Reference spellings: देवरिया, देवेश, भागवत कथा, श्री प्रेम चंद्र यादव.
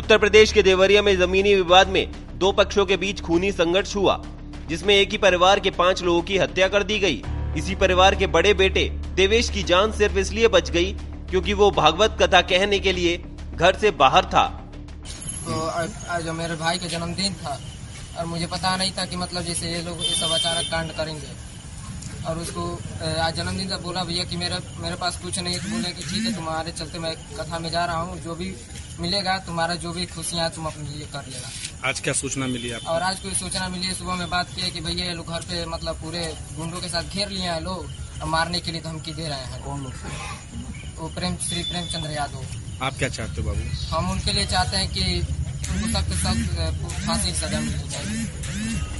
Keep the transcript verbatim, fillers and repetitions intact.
उत्तर प्रदेश के देवरिया में जमीनी विवाद में दो पक्षों के बीच खूनी संघर्ष हुआ, जिसमें एक ही परिवार के पांच लोगों की हत्या कर दी गई। इसी परिवार के बड़े बेटे देवेश की जान सिर्फ इसलिए बच गई क्योंकि वो भागवत कथा कहने के लिए घर से बाहर था। तो आज मेरे भाई का जन्मदिन था और मुझे पता नहीं था कि मतलब जैसे ये लोग ये सब अचानक कांड करेंगे। और उसको आज जन्मदिन का बोला भैया कि मेरा मेरे पास कुछ नहीं है, तो बोले कि ठीक है तुम्हारे चलते मैं कथा में जा रहा हूँ, जो भी मिलेगा तुम्हारा जो भी खुशियाँ तुम अपने लिए कर लेना। आज क्या सूचना मिली आपको? और आज कोई सूचना मिली है, सुबह में बात की कि भैया ये लोग घर पे मतलब पूरे गुंडों के साथ घेर लिए हैं लोग और मारने के लिए धमकी दे रहे हैं। कौन लोग? वो प्रेम श्री प्रेम चंद्र यादव। आप क्या चाहते हो बाबू? हम उनके लिए चाहते हैं कि उनको सख्त सख्त फांसी की सजा मिलनी चाहिए।